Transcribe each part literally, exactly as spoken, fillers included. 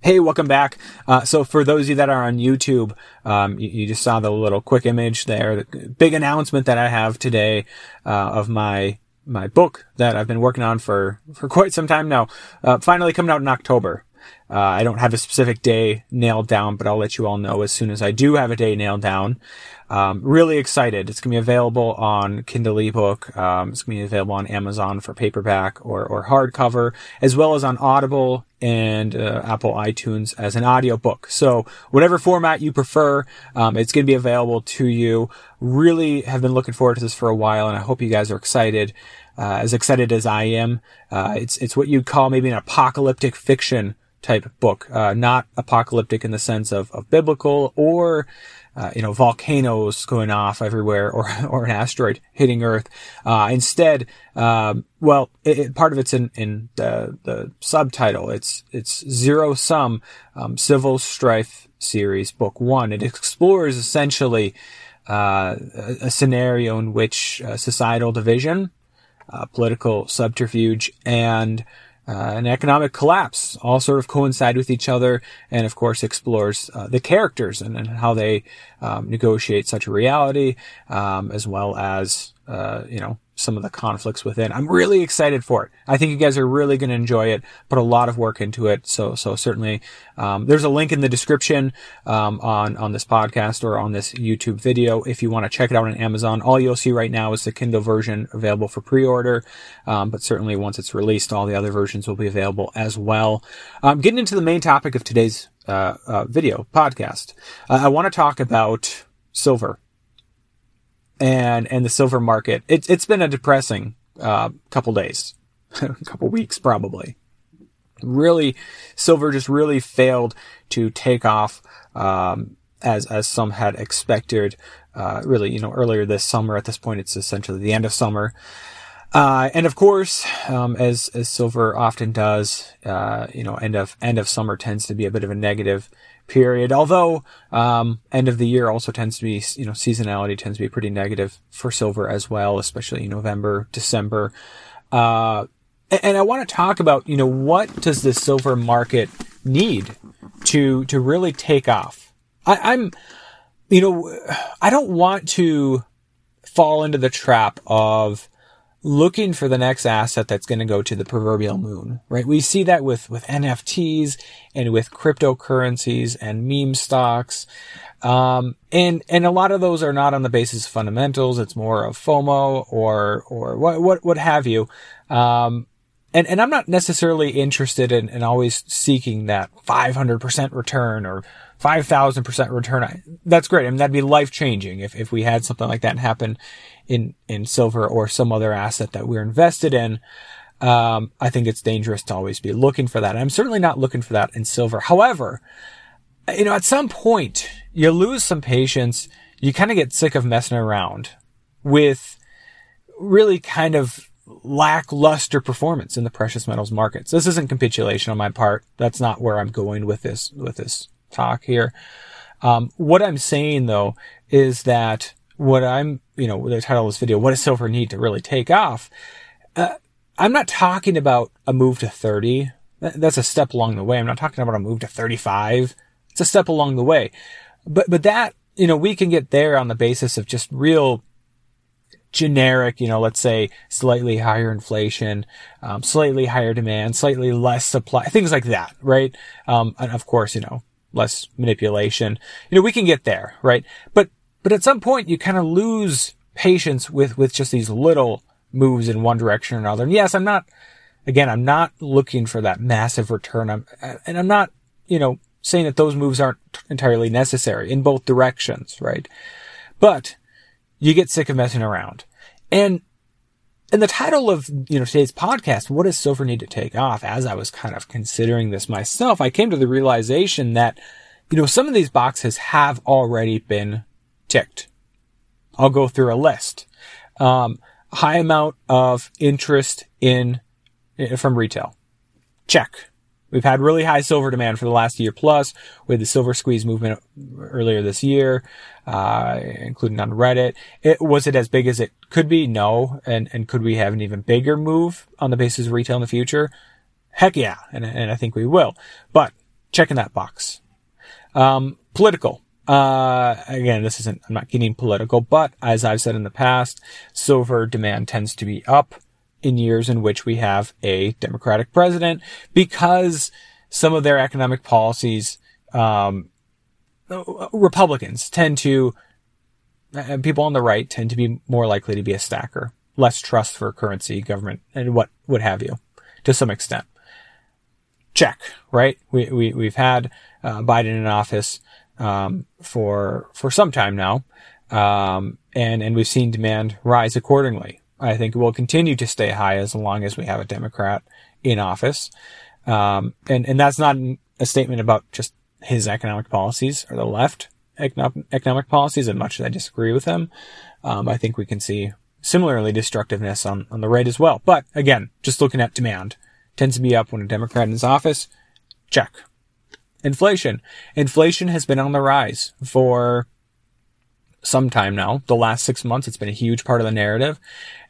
Hey, welcome back. Uh, so for those of you that are on YouTube, um, you, you just saw the little quick image there, the big announcement that I have today, uh, of my, my book that I've been working on for, for quite some time now, uh, finally coming out in October. Uh, I don't have a specific day nailed down, but I'll let you all know as soon as I do have a day nailed down. Um, really excited. It's going to be available on Kindle eBook. Um, it's going to be available on Amazon for paperback or, or hardcover, as well as on Audible and uh, Apple iTunes as an audiobook. So whatever format you prefer, um, it's going to be available to you. Really have been looking forward to this for a while, and I hope you guys are excited. Uh, as excited as I am. Uh, it's, it's what you'd call maybe an apocalyptic fiction type book, uh, not apocalyptic in the sense of, of biblical or, uh, you know, volcanoes going off everywhere or, or an asteroid hitting Earth. Uh, instead, um, well, it, it, part of it's in, in the, the subtitle. It's, it's Zero Sum, um, Civil Strife Series, Book One. It explores essentially, uh, a, a scenario in which uh, societal division, uh, political subterfuge, and Uh, an economic collapse all sort of coincide with each other, and of course explores uh, the characters and, and how they um, negotiate such a reality, um, as well as, uh, you know, some of the conflicts within. I'm really excited for it. I think you guys are really going to enjoy it, put a lot of work into it. So, so certainly, um, there's a link in the description, um, on, on this podcast or on this YouTube video. If you want to check it out on Amazon, all you'll see right now is the Kindle version available for pre-order. Um, but certainly once it's released, all the other versions will be available as well. Um, getting into the main topic of today's, uh, uh video podcast, uh, I want to talk about silver. And, and the silver market. It's, it's been a depressing, uh, couple days, a couple weeks probably. Really, silver just really failed to take off, um, as, as some had expected, uh, really, you know, earlier this summer. At this point, it's essentially the end of summer. Uh, and of course, um, as, as silver often does, uh, you know, end of, end of summer tends to be a bit of a negative period. Although, um, end of the year also tends to be, you know, seasonality tends to be pretty negative for silver as well, especially in November, December. Uh, and I want to talk about, you know, what does the silver market need to, to really take off? I, I'm, you know, I don't want to fall into the trap of looking for the next asset that's going to go to the proverbial moon, right? We see that with, with N F Ts and with cryptocurrencies and meme stocks. Um, and, and a lot of those are not on the basis of fundamentals. It's more of FOMO or, or what, what, what have you. Um, and, and I'm not necessarily interested in, in always seeking that five hundred percent return or five thousand percent return. I, that's great. I mean, that'd be life changing if, if we had something like that happen in, in silver or some other asset that we're invested in. Um, I think it's dangerous to always be looking for that. And I'm certainly not looking for that in silver. However, you know, at some point you lose some patience. You kind of get sick of messing around with really kind of lackluster performance in the precious metals markets. This isn't capitulation on my part. That's not where I'm going with this, with this talk here. Um, what I'm saying though is that what I'm, you know, the title of this video, what does silver need to really take off? Uh, I'm not talking about a move to thirty. That's a step along the way. I'm not talking about a move to thirty-five. It's a step along the way. But, but that, you know, we can get there on the basis of just real generic, you know, let's say slightly higher inflation, um, slightly higher demand, slightly less supply, things like that, right? Um, and of course, you know, less manipulation. You know, we can get there, right? But, but at some point you kind of lose patience with, with just these little moves in one direction or another. And yes, I'm not, again, I'm not looking for that massive return. I'm, and I'm not, you know, saying that those moves aren't entirely necessary in both directions, right? But you get sick of messing around. And And the title of, you know, today's podcast, What Does Silver Need to Take Off? As I was kind of considering this myself, I came to the realization that, you know, some of these boxes have already been ticked. I'll go through a list. Um, high amount of interest in from retail. Check. We've had really high silver demand for the last year plus. We had the silver squeeze movement earlier this year, uh, including on Reddit. It, was it as big as it could be? No. And, and could we have an even bigger move on the basis of retail in the future? Heck yeah. And, and I think we will. But checking that box. Um, political. Uh, again, this isn't, I'm not getting political, but as I've said in the past, silver demand tends to be up in years in which we have a Democratic president, because some of their economic policies, um, Republicans tend to, people on the right tend to be more likely to be a stacker, less trust for currency, government, and what, what have you, to some extent. Check, right? We, we, we've had, uh, Biden in office, um, for, for some time now. Um, and, and we've seen demand rise accordingly. I think it will continue to stay high as long as we have a Democrat in office. Um, and, and that's not a statement about just his economic policies or the left economic policies, as much as I disagree with them. Um, I think we can see similarly destructiveness on, on the right as well. But again, just looking at demand, tends to be up when a Democrat is in office. Check. Inflation. Inflation has been on the rise for some time now. The last six months, it's been a huge part of the narrative.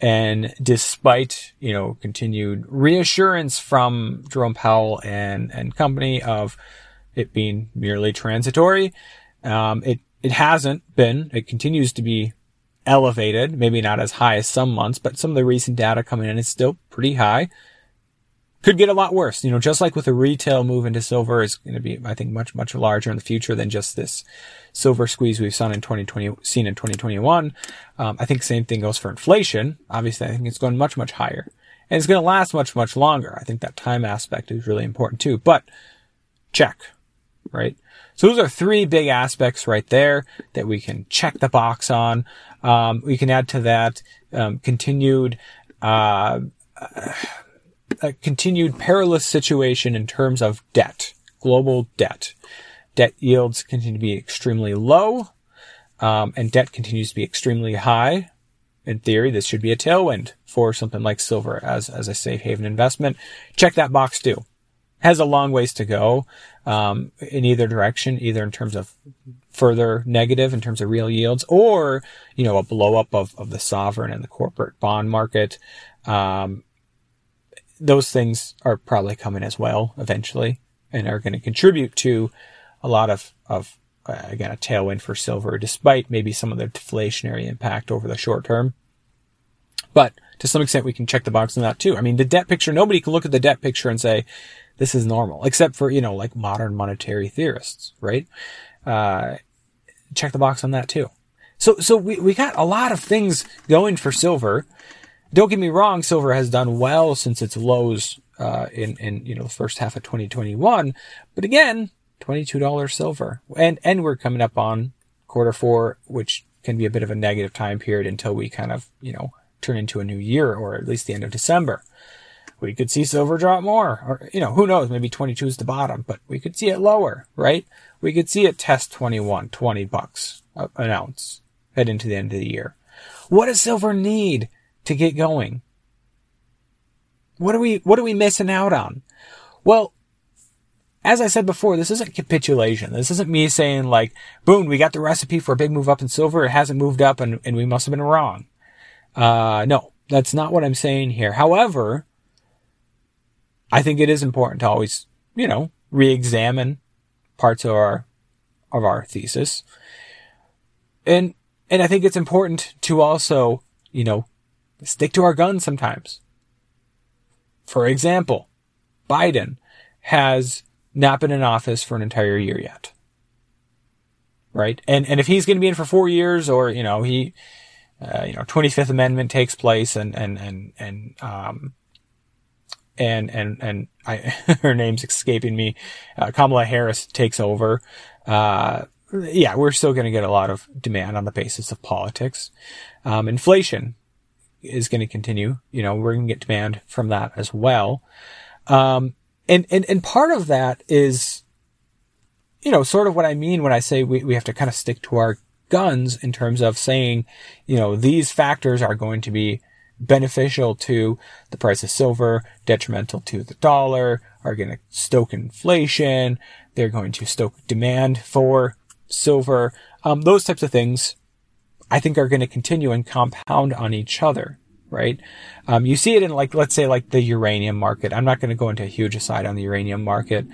And despite, you know, continued reassurance from Jerome Powell and, and company of it being merely transitory, um, it, it hasn't been. It continues to be elevated, maybe not as high as some months, but some of the recent data coming in is still pretty high. Could get a lot worse. You know, just like with the retail move into silver is going to be, I think, much, much larger in the future than just this silver squeeze we've seen in twenty twenty, seen in twenty twenty-one. Um, I think same thing goes for inflation. Obviously, I think it's going much, much higher and it's going to last much, much longer. I think that time aspect is really important too, but check, right? So those are three big aspects right there that we can check the box on. Um, we can add to that, um, continued, uh, uh a continued perilous situation in terms of debt, global debt. Debt yields continue to be extremely low, um, and debt continues to be extremely high. In theory, this should be a tailwind for something like silver as, as a safe haven investment. Check that box too. Has a long ways to go, um, in either direction, either in terms of further negative in terms of real yields or, you know, a blow up of, of the sovereign and the corporate bond market. Um, Those things are probably coming as well eventually and are going to contribute to a lot of, of uh, again, a tailwind for silver, despite maybe some of the deflationary impact over the short term. But to some extent, we can check the box on that too. I mean, the debt picture, nobody can look at the debt picture and say, this is normal, except for, you know, like modern monetary theorists, right? Uh, check the box on that too. So, so we, we got a lot of things going for silver. Don't get me wrong, silver has done well since its lows, uh, in, in, you know, the first half of twenty twenty-one. But again, twenty-two dollars silver. And, and we're coming up on quarter four, which can be a bit of a negative time period until we kind of, you know, turn into a new year or at least the end of December. We could see silver drop more or, you know, who knows? Maybe twenty-two is the bottom, but we could see it lower, right? We could see it test twenty-one, twenty bucks an ounce head into the end of the year. What does silver need to get going? What are we, what are we missing out on? Well, as I said before, this isn't capitulation. This isn't me saying like, boom, we got the recipe for a big move up in silver. It hasn't moved up and, and we must have been wrong. Uh, no, that's not what I'm saying here. However, I think it is important to always, you know, re-examine parts of our, of our thesis. And, and I think it's important to also, you know, stick to our guns sometimes. For example, Biden has not been in office for an entire year yet. Right? And, and if he's going to be in for four years or, you know, he, uh, you know, twenty-fifth Amendment takes place and, and, and, and, um, and, and, and I, her name's escaping me. Uh, Kamala Harris takes over. Uh, yeah, we're still going to get a lot of demand on the basis of politics. Um, inflation. is going to continue. You know, we're going to get demand from that as well. Um, and, and, and part of that is, you know, sort of what I mean when I say we, we have to kind of stick to our guns in terms of saying, you know, these factors are going to be beneficial to the price of silver, detrimental to the dollar, are going to stoke inflation. They're going to stoke demand for silver. Um, those types of things, I think, are going to continue and compound on each other, right? Um, you see it in, like, let's say, like the uranium market. I'm not going to go into a huge aside on the uranium market,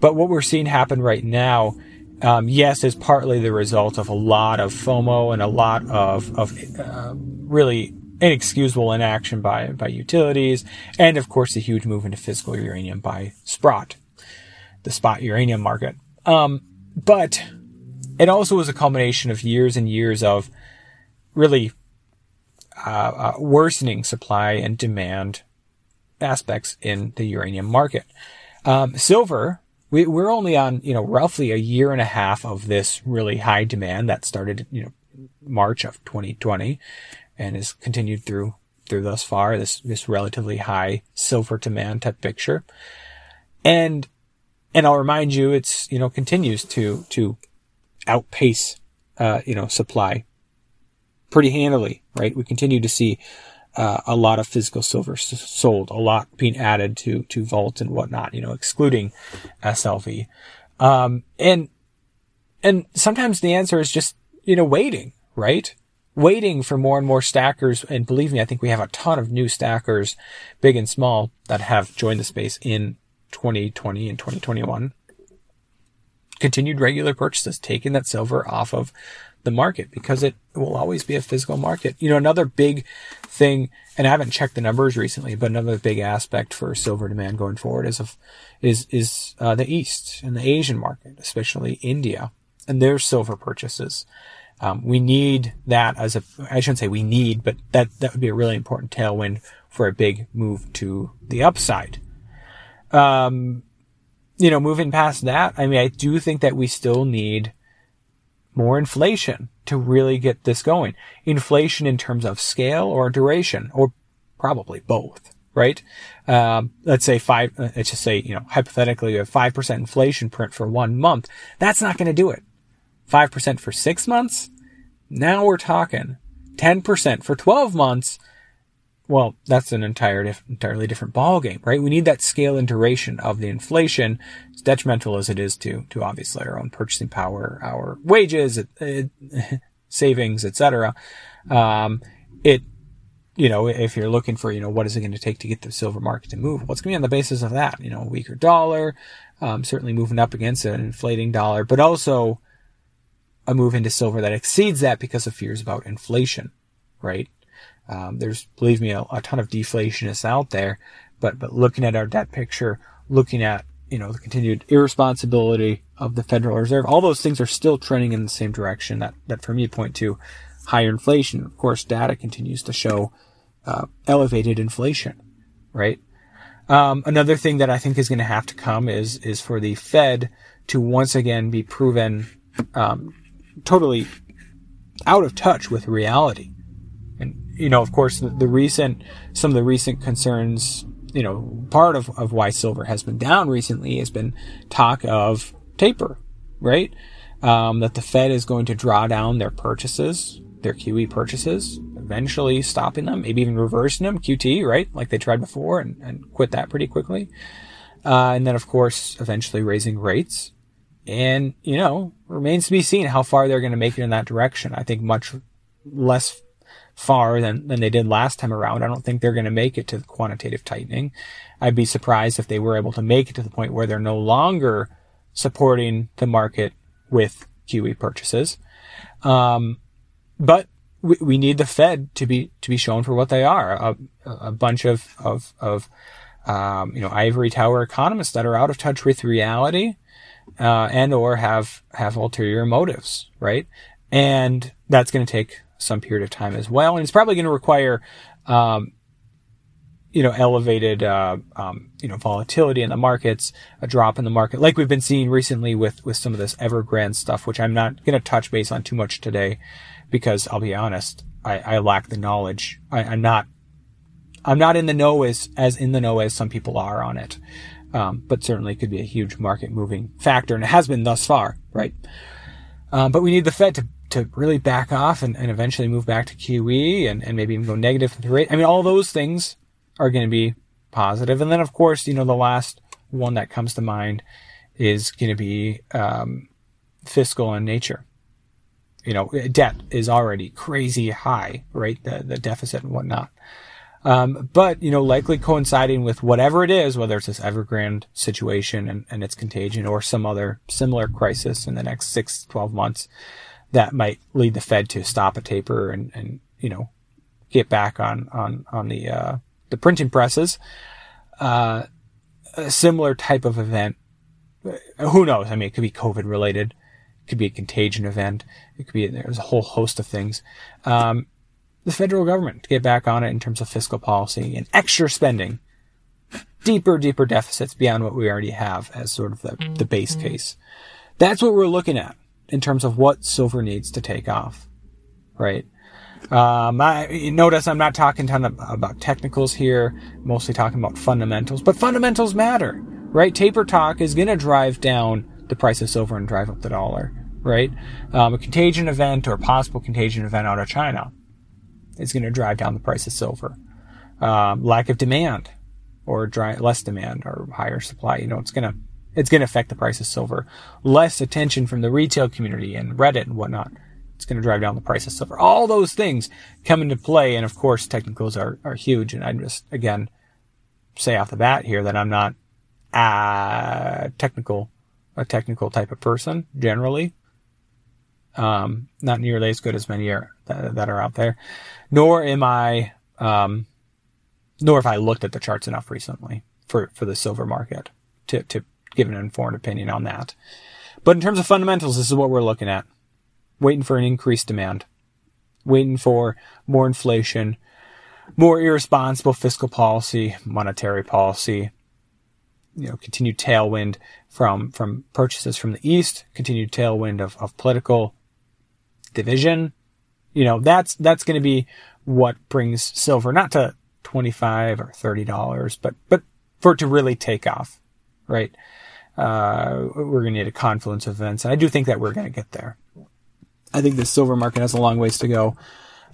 but what we're seeing happen right now, um, yes, is partly the result of a lot of FOMO and a lot of, of, uh, really inexcusable inaction by, by utilities. And of course, the huge move into physical uranium by Sprott, the spot uranium market. Um, but it also was a culmination of years and years of really uh, uh, worsening supply and demand aspects in the uranium market. Um, silver, we, we're only on, you know, roughly a year and a half of this really high demand that started, you know, March of twenty twenty and has continued through, through thus far, this, this relatively high silver demand type picture. And, and I'll remind you, it's, you know, continues to, to outpace, uh, you know, supply pretty handily, right? We continue to see uh, a lot of physical silver s- sold, a lot being added to to vault and whatnot, you know, excluding S L V. Um, and and sometimes the answer is just, you know, waiting, right? Waiting for more and more stackers. And believe me, I think we have a ton of new stackers, big and small, that have joined the space in twenty twenty and twenty twenty-one. Continued regular purchases, taking that silver off of the market, because it will always be a physical market. You know, another big thing, and I haven't checked the numbers recently, but another big aspect for silver demand going forward is of, is, is, uh, the East and the Asian market, especially India and their silver purchases. Um, we need that as a, I shouldn't say we need, but that, that would be a really important tailwind for a big move to the upside. Um, you know, moving past that, I mean, I do think that we still need more inflation to really get this going. Inflation in terms of scale or duration, or probably both, right? Um, let's say five, let's just say, you know, hypothetically, you have five percent inflation print for one month. That's not going to do it. five percent for six months. Now we're talking ten percent for twelve months. Well, that's an entire diff- entirely different ballgame, right? We need that scale and duration of the inflation, as detrimental as it is to to obviously our own purchasing power, our wages, it, it, savings, et cetera. Um, it, you know, if you're looking for, you know, what is it going to take to get the silver market to move? Well, it's going to be on the basis of that, you know, a weaker dollar, um, certainly moving up against an inflating dollar, but also a move into silver that exceeds that because of fears about inflation, right? Um, there's, believe me, a, a ton of deflationists out there, but, but looking at our debt picture, looking at, you know, the continued irresponsibility of the Federal Reserve, all those things are still trending in the same direction that, that for me point to higher inflation. Of course, data continues to show, uh, elevated inflation, right? Um, another thing that I think is going to have to come is, is for the Fed to once again be proven, um, totally out of touch with reality. You know, of course, the, the recent, some of the recent concerns, you know, part of, of why silver has been down recently has been talk of taper, right? Um, that the Fed is going to draw down their purchases, their Q E purchases, eventually stopping them, maybe even reversing them, Q T, right? Like they tried before and, and quit that pretty quickly. Uh, and then, of course, eventually raising rates. And, you know, remains to be seen how far they're going to make it in that direction. I think much less far than, than they did last time around. I don't think they're going to make it to the quantitative tightening. I'd be surprised if they were able to make it to the point where they're no longer supporting the market with Q E purchases. Um, but we, we need the Fed to be, to be shown for what they are. A, a bunch of, of, of, um, you know, ivory tower economists that are out of touch with reality, uh, and or have, have ulterior motives, right? And that's going to take some period of time as well. And it's probably going to require, um, you know, elevated, uh, um, you know, volatility in the markets, a drop in the market, like we've been seeing recently with, with some of this Evergrande stuff, which I'm not going to touch base on too much today, because I'll be honest, I, I lack the knowledge. I, I'm not, I'm not in the know as, as in the know as some people are on it. Um, but certainly could be a huge market moving factor, and it has been thus far, right? Um, but we need the Fed to, to really back off and, and eventually move back to Q E and, and maybe even go negative for the rate. I mean, all those things are going to be positive. And then, of course, you know, the last one that comes to mind is going to be um, fiscal in nature. You know, debt is already crazy high, right? The the deficit and whatnot. Um, but, you know, likely coinciding with whatever it is, whether it's this Evergrande situation and, and its contagion or some other similar crisis in the next six, twelve months, that might lead the Fed to stop a taper and, and you know, get back on, on, on the, uh, the printing presses. Uh, a similar type of event. Who knows? I mean, it could be COVID related. It could be a contagion event. It could be, there's a whole host of things. Um, The federal government to get back on it in terms of fiscal policy and extra spending, deeper, deeper deficits beyond what we already have as sort of the, the base case. That's what we're looking at in terms of what silver needs to take off, right? Um, I, you notice I'm not talking ton of, about technicals here, mostly talking about fundamentals, but fundamentals matter, right? Taper talk is going to drive down the price of silver and drive up the dollar, right? Um, a contagion event or a possible contagion event out of China is going to drive down the price of silver. Um, lack of demand, or dry, less demand, or higher supply. You know, it's going to it's going to affect the price of silver. Less attention from the retail community and Reddit and whatnot. It's going to drive down the price of silver. All those things come into play, and of course, technicals are are huge. And I just again say off the bat here that I'm not a technical a technical type of person generally. Um, not nearly as good as many are, that, that are out there, nor am I, um, nor have I looked at the charts enough recently for, for the silver market to, to give an informed opinion on that. But in terms of fundamentals, this is what we're looking at. Waiting for an increased demand, waiting for more inflation, more irresponsible fiscal policy, monetary policy, you know, continued tailwind from, from purchases from the East, continued tailwind of, of political division. You know, that's, that's going to be what brings silver, not to twenty-five or thirty dollars, but, but for it to really take off, right? Uh, we're going to need a confluence of events. And I do think that we're going to get there. I think the silver market has a long ways to go.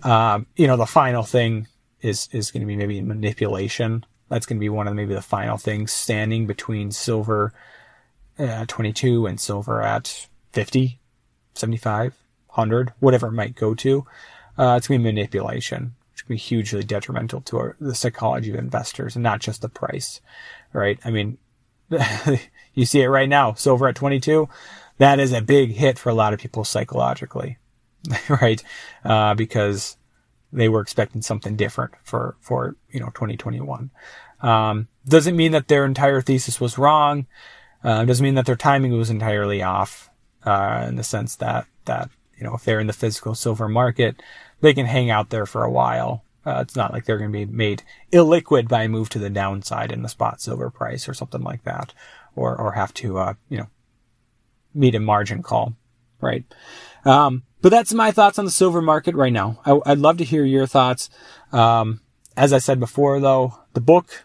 Um, you know, the final thing is, is going to be maybe manipulation. That's going to be one of the, maybe the final things standing between silver at twenty-two and silver at fifty, seventy-five, one hundred, whatever it might go to. Uh, it's going to be manipulation, which can be hugely detrimental to our, the psychology of investors and not just the price, right? I mean, you see it right now, silver at twenty-two, that is a big hit for a lot of people psychologically, right? Uh, because they were expecting something different for, for, you know, twenty twenty-one. Um, doesn't mean that their entire thesis was wrong. Uh, doesn't mean that their timing was entirely off, uh, in the sense that, that, you know, if they're in the physical silver market, they can hang out there for a while. Uh, it's not like they're going to be made illiquid by a move to the downside in the spot silver price or something like that, or, or have to, uh, you know, meet a margin call, right? Um, But that's my thoughts on the silver market right now. I, I'd love to hear your thoughts. Um, as I said before, though, the book,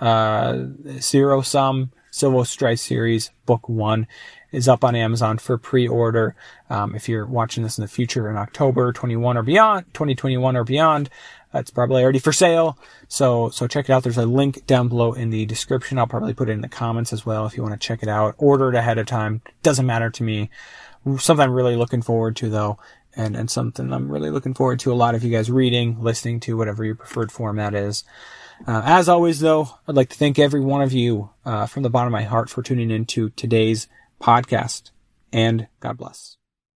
uh, Zero Sum, Civil Strife Series, Book One, is up on Amazon for pre-order. Um, if you're watching this in the future in October twenty-one or beyond, twenty twenty-one or beyond, uh, it's probably already for sale. So, so check it out. There's a link down below in the description. I'll probably put it in the comments as well if you want to check it out. Order it ahead of time. Doesn't matter to me. Something I'm really looking forward to, though, and, and something I'm really looking forward to a lot of you guys reading, listening to, whatever your preferred format is. Uh, as always, though, I'd like to thank every one of you uh, from the bottom of my heart for tuning into today's podcast, and God bless.